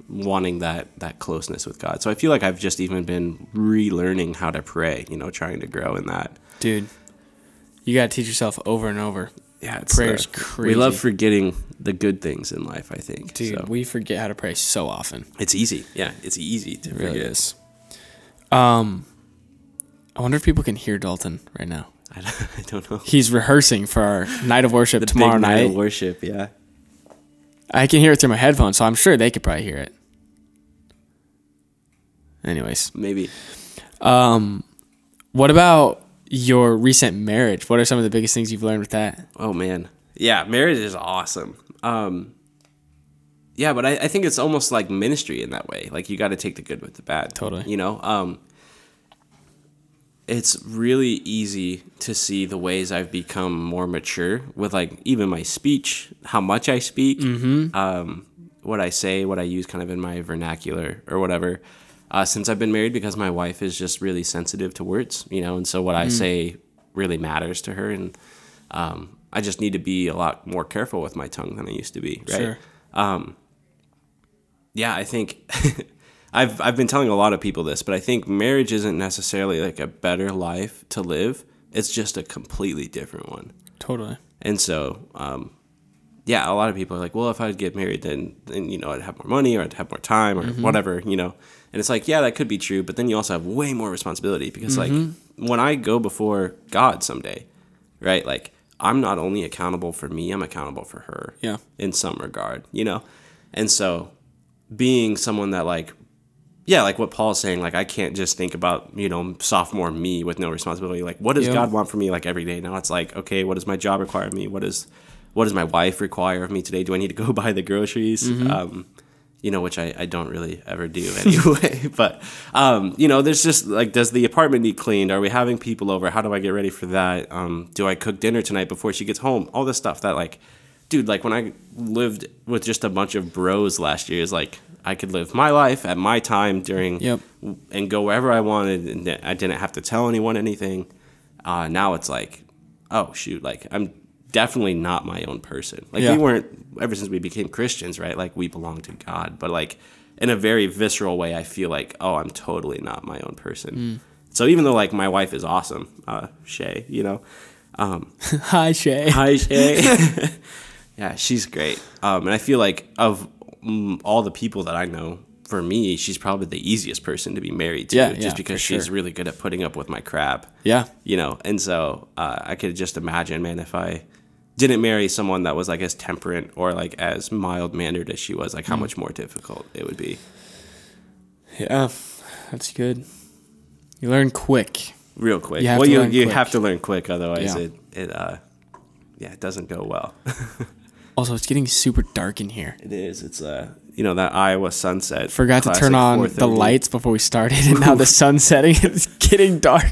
wanting that closeness with God. So I feel like I've just even been relearning how to pray, you know, trying to grow in that. Dude, you got to teach yourself over and over. Yeah, prayer's crazy. We love forgetting the good things in life, I think. Dude, we forget how to pray so often. It's easy. Yeah, it's easy to forget. It really is. I wonder if people can hear Dalton right now. I don't know. He's rehearsing for our night of worship tomorrow night. The big night of worship, yeah. I can hear it through my headphones, so I'm sure they could probably hear it. Anyways. Maybe. What about your recent marriage? What are some of the biggest things you've learned with that? Oh, man. Yeah, marriage is awesome. But I think it's almost like ministry in that way. Like, you got to take the good with the bad. Totally. You know? It's really easy to see the ways I've become more mature with, like, even my speech, how much I speak, what I say, what I use kind of in my vernacular or whatever, since I've been married, because my wife is just really sensitive to words, you know, and so what I say really matters to her, and I just need to be a lot more careful with my tongue than I used to be, right? Sure. I think... I've been telling a lot of people this, but I think marriage isn't necessarily like a better life to live. It's just a completely different one. Totally. And so, a lot of people are like, well, if I'd get married, then you know, I'd have more money, or I'd have more time, or whatever, you know. And it's like, yeah, that could be true, but then you also have way more responsibility, because like when I go before God someday, right? Like, I'm not only accountable for me, I'm accountable for her. Yeah. In some regard, you know. And so, being someone that like what Paul's saying, like, I can't just think about, you know, sophomore me with no responsibility. Like, what does God want from me, like, every day? Now it's like, okay, what does my job require of me? What does my wife require of me today? Do I need to go buy the groceries? You know, which I don't really ever do anyway. But, you know, there's just, like, does the apartment need cleaned? Are we having people over? How do I get ready for that? Do I cook dinner tonight before she gets home? All this stuff that, like, dude, like, when I lived with just a bunch of bros last year, it's like, I could live my life at my time during and go wherever I wanted, and I didn't have to tell anyone anything. Now it's like, oh, shoot, like, I'm definitely not my own person. Like, we weren't, ever since we became Christians, right? Like, we belong to God. But, like, in a very visceral way, I feel like, oh, I'm totally not my own person. So even though, like, my wife is awesome, Shay, you know. Hi, Shay. Hi, Shay. Yeah, she's great. And I feel like of all the people that I know, for me, she's probably the easiest person to be married to, just because she's really good at putting up with my crap. Yeah. You know, and so I could just imagine, man, if I didn't marry someone that was, like, as temperate or, like, as mild-mannered as she was, like, how much more difficult it would be. Yeah, that's good. You learn quick. Real quick. You have to learn quick, otherwise it doesn't go well. Also, it's getting super dark in here. It is. It's, you know, that Iowa sunset. Forgot to turn on the lights before we started, and now the sun's setting. It's getting dark.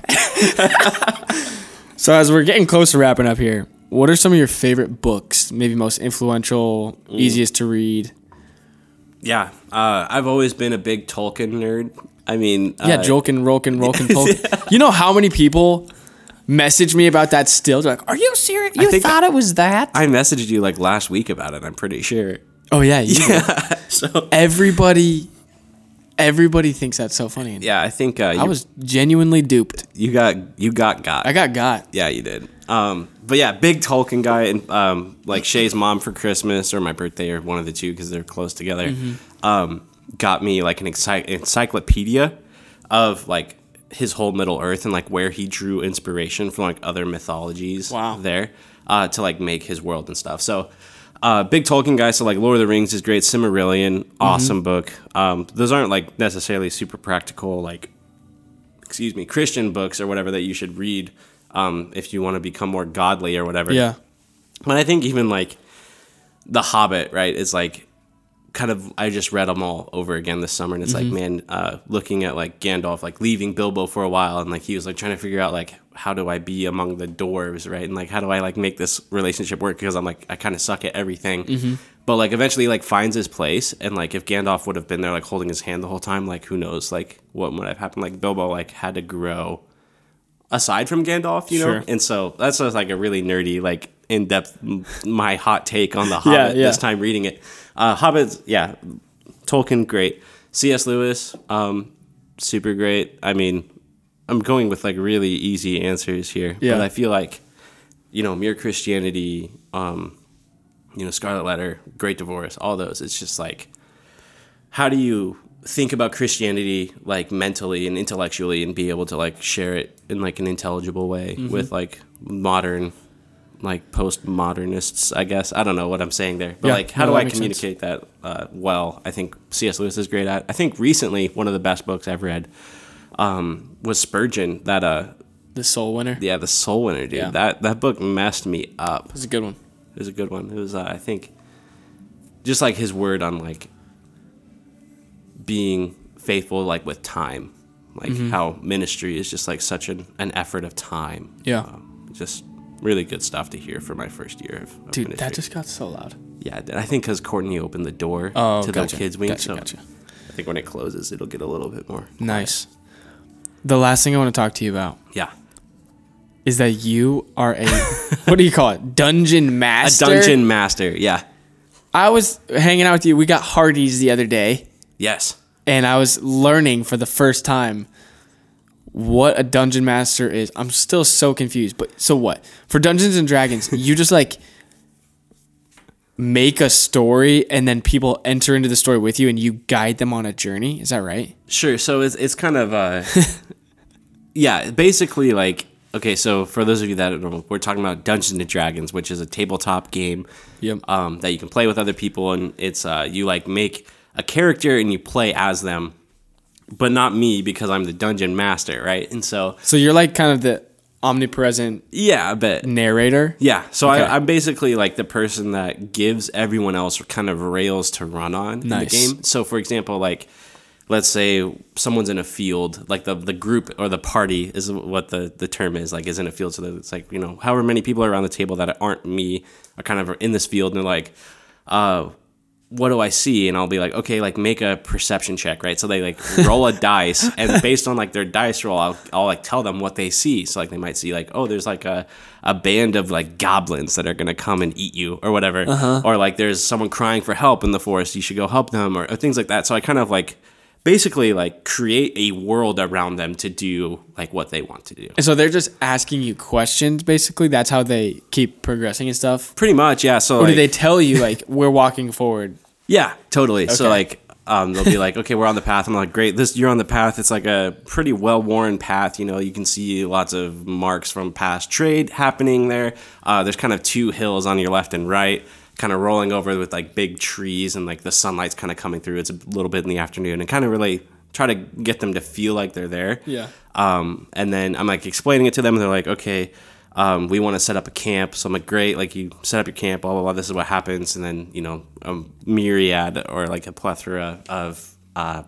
So as we're getting close to wrapping up here, what are some of your favorite books, maybe most influential, easiest to read? Yeah. I've always been a big Tolkien nerd. I mean... Yeah, Jolkin, Tolkien. You know how many people... message me about that still. They're like, are you serious? You thought it was that? I messaged you like last week about it, I'm pretty sure. Oh, yeah. Yeah. So everybody thinks that's so funny. Yeah, I think... I was genuinely duped. You got. I got. Yeah, you did. But yeah, big Tolkien guy, and like Shay's mom for Christmas or my birthday or one of the two, because they're close together, got me like an encyclopedia of like... his whole Middle Earth and like where he drew inspiration from like other mythologies there to like make his world and stuff. So big Tolkien guy. So like Lord of the Rings is great. Silmarillion, awesome book. Those aren't like necessarily super practical, like, excuse me, Christian books or whatever that you should read if you want to become more godly or whatever. Yeah. But I think even like The Hobbit, right, is like kind of, I just read them all over again this summer, and it's mm-hmm. like, man, looking at like Gandalf, like leaving Bilbo for a while, and like he was like trying to figure out like, how do I be among the dwarves, right? And like, how do I like make this relationship work? Because I'm like, I kind of suck at everything. Mm-hmm. But like eventually like finds his place. And like, if Gandalf would have been there, like holding his hand the whole time, like who knows, like what would have happened? Like Bilbo like had to grow aside from Gandalf, you know? Sure. And so that's just like a really nerdy, like in-depth, my hot take on The Hobbit this time reading it. Hobbits, yeah. Tolkien, great. C.S. Lewis, super great. I mean, I'm going with like really easy answers here, but I feel like, you know, Mere Christianity, you know, Scarlet Letter, Great Divorce, all those. It's just like, how do you think about Christianity like mentally and intellectually and be able to like share it in like an intelligible way mm-hmm. with like modern, like postmodernists, I guess. I don't know what I'm saying there, but like, how do I communicate that well? I think C.S. Lewis is great at. I think recently one of the best books I've read was Spurgeon. That The Soul Winner. Yeah, The Soul Winner, dude. Yeah. That book messed me up. It was a good one. It was a good one. It was I think just like his word on like being faithful, like with time, like mm-hmm. how ministry is just like such an effort of time. Yeah, just. Really good stuff to hear for my first year of dude, ministry. That just got so loud. Yeah, I think because Courtney opened the door to the kids' wing, so I think when it closes, it'll get a little bit more quiet. Nice. The last thing I want to talk to you about, is that you are a what do you call it? Dungeon master. A dungeon master. Yeah. I was hanging out with you. We got Hardee's the other day. Yes. And I was learning for the first time what a dungeon master is. I'm still so confused, but so what? For Dungeons and Dragons, you just like make a story and then people enter into the story with you and you guide them on a journey. Is that right? Sure. So it's kind of, yeah, basically like, okay, so for those of you that don't know, we're talking about Dungeons and Dragons, which is a tabletop game that you can play with other people. And it's, you like make a character and you play as them. But not me, because I'm the dungeon master, right? And so you're like kind of the omnipresent, a bit narrator. Yeah, so okay. I'm basically like the person that gives everyone else kind of rails to run on in the game. So for example, like let's say someone's in a field, like the group or the party is what the term is, like is in a field. So that it's like, you know, however many people are around the table that aren't me are kind of in this field and they're like, what do I see? And I'll be like, okay, like make a perception check, right? So they like roll a dice, and based on like their dice roll, I'll like tell them what they see. So like they might see like, oh, there's like a band of like goblins that are going to come and eat you or whatever. Uh-huh. Or like there's someone crying for help in the forest. You should go help them or things like that. So I kind of like basically like create a world around them to do like what they want to do. And so they're just asking you questions basically. That's how they keep progressing and stuff. Pretty much. Yeah. So or like, do they tell you like we're walking forward? Yeah, totally. Okay. So like, they'll be like, okay, we're on the path. I'm like, great. You're on the path. It's like a pretty well-worn path. You know, you can see lots of marks from past trade happening there. There's kind of two hills on your left and right, kind of rolling over with like big trees and like the sunlight's kind of coming through. It's a little bit in the afternoon and kind of really try to get them to feel like they're there. Yeah. And then I'm like explaining it to them and they're like, okay, we want to set up a camp. So I'm like, great. Like you set up your camp, blah, blah, blah. This is what happens. And then, you know, a myriad or like a plethora of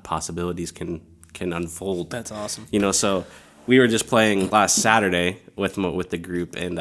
possibilities can unfold. That's awesome. You know, so we were just playing last Saturday with the group and,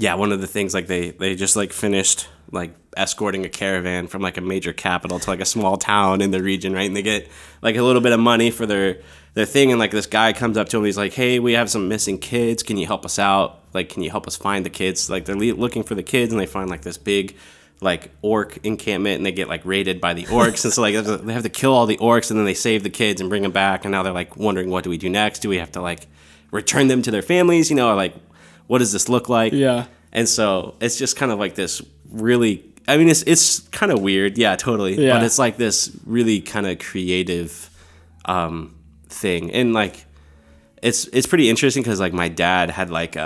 yeah, one of the things, like, they just, like, finished, like, escorting a caravan from, like, a major capital to, like, a small town in the region, right? And they get, like, a little bit of money for their thing. And, like, this guy comes up to him. He's like, hey, we have some missing kids. Can you help us out? Like, can you help us find the kids? Like, they're looking for the kids, and they find, like, this big, like, orc encampment. And they get, like, raided by the orcs. And so, like, they have to kill all the orcs. And then they save the kids and bring them back. And now they're, like, wondering, what do we do next? Do we have to, like, return them to their families, you know, or, like, what does this look like? Yeah. And so it's just kind of like this really, I mean, it's kind of weird. Yeah, totally. Yeah. But it's like this really kind of creative thing. And like, it's pretty interesting because like my dad had like,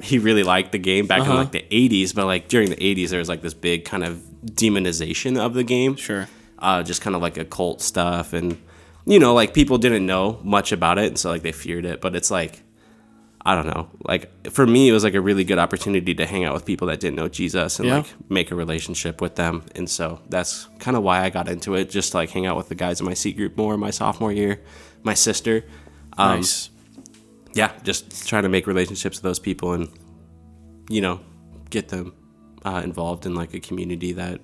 he really liked the game back in like the 80s. But like during the 80s, there was like this big kind of demonization of the game. Sure. Just kind of like occult stuff. And, you know, like people didn't know much about it. And so like they feared it. But it's like, I don't know. Like, for me, it was like a really good opportunity to hang out with people that didn't know Jesus and like make a relationship with them. And so that's kind of why I got into it, just to like hang out with the guys in my C group more my sophomore year, my sister. Nice. Yeah, just trying to make relationships with those people and, you know, get them involved in like a community that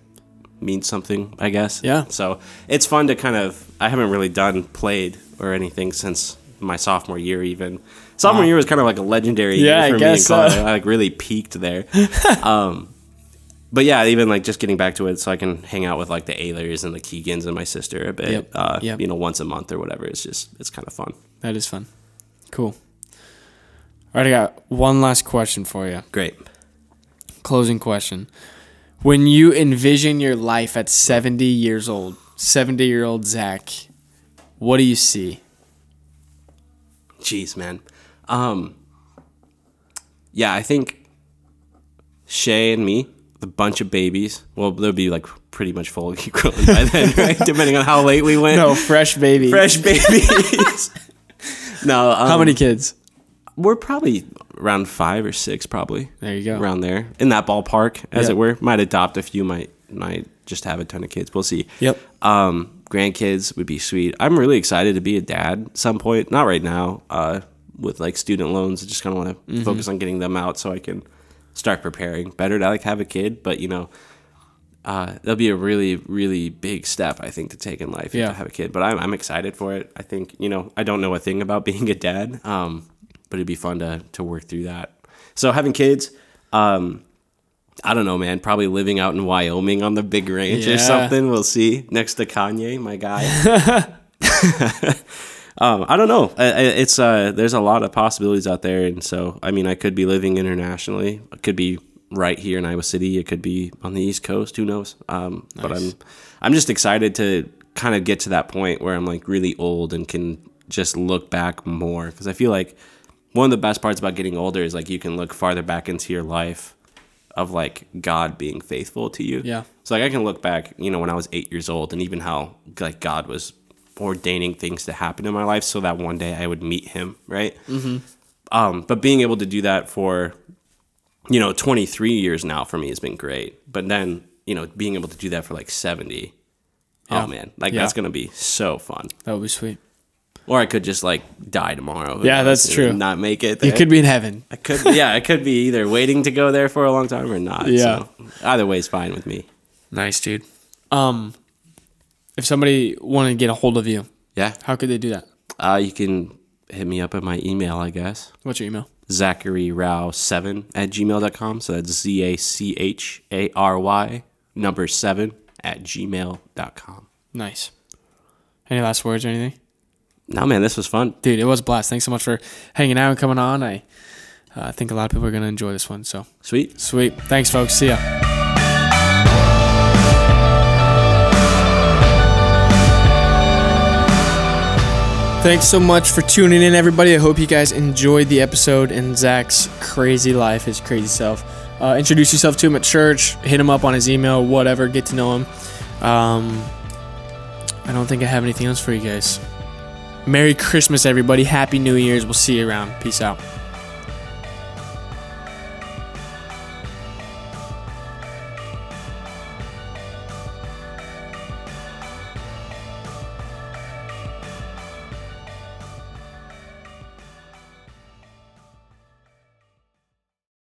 means something, I guess. Yeah. So it's fun to kind of, I haven't really played or anything since my sophomore year even. Sophomore year was kind of like a legendary year for me in college. I like really peaked there. But yeah, even like just getting back to it so I can hang out with like the Aylers and the Keegans and my sister a bit, you know, once a month or whatever. It's just, it's kind of fun. That is fun. Cool. All right, I got one last question for you. Great. Closing question. When you envision your life at 70 years old, 70-year-old Zach, what do you see? Jeez, man. I think Shay and me, a bunch of babies. Well, they'll be like pretty much fully grown by then, right? Depending on how late we went. No, fresh babies. Fresh babies. No. How many kids? We're probably around 5 or 6, probably. There you go. Around there. In that ballpark, as it were. Might adopt a few, might just have a ton of kids. We'll see. Yep. Grandkids would be sweet. I'm really excited to be a dad at some point. Not right now. With like student loans, I just kind of want to focus on getting them out so I can start preparing better to like have a kid. But you know, that'll be a really, really big step I think to take in life to have a kid. But I'm excited for it. I think, you know, I don't know a thing about being a dad, but it'd be fun to work through that. So having kids, I don't know, man. Probably living out in Wyoming on the big ranch or something. We'll see. Next to Kanye, my guy. I don't know. It's there's a lot of possibilities out there, and so I mean, I could be living internationally. I could be right here in Iowa City. It could be on the East Coast. Who knows? Nice. But I'm just excited to kind of get to that point where I'm like really old and can just look back more, because I feel like one of the best parts about getting older is like you can look farther back into your life of like God being faithful to you. Yeah. So like I can look back, you know, when I was 8 years old and even how like God was ordaining things to happen in my life so that one day I would meet him. Right. Mm-hmm. But being able to do that for, you know, 23 years now for me has been great. But then, you know, being able to do that for like 70, oh man, like that's going to be so fun. That would be sweet. Or I could just like die tomorrow. Yeah, that's true. Not make it there. You could be in heaven. I could be either waiting to go there for a long time or not. Yeah. So either way is fine with me. Nice, dude. If somebody wanted to get a hold of you, how could they do that? You can hit me up at my email, I guess. What's your email? ZacharyRow7@gmail.com. So that's ZACHARY7@gmail.com. Nice. Any last words or anything? No, man, this was fun. Dude, it was a blast. Thanks so much for hanging out and coming on. I think a lot of people are going to enjoy this one. So Sweet. Thanks, folks. See ya. Thanks so much for tuning in, everybody. I hope you guys enjoyed the episode and Zach's crazy life, his crazy self. Introduce yourself to him at church. Hit him up on his email, whatever. Get to know him. I don't think I have anything else for you guys. Merry Christmas, everybody. Happy New Year's. We'll see you around. Peace out.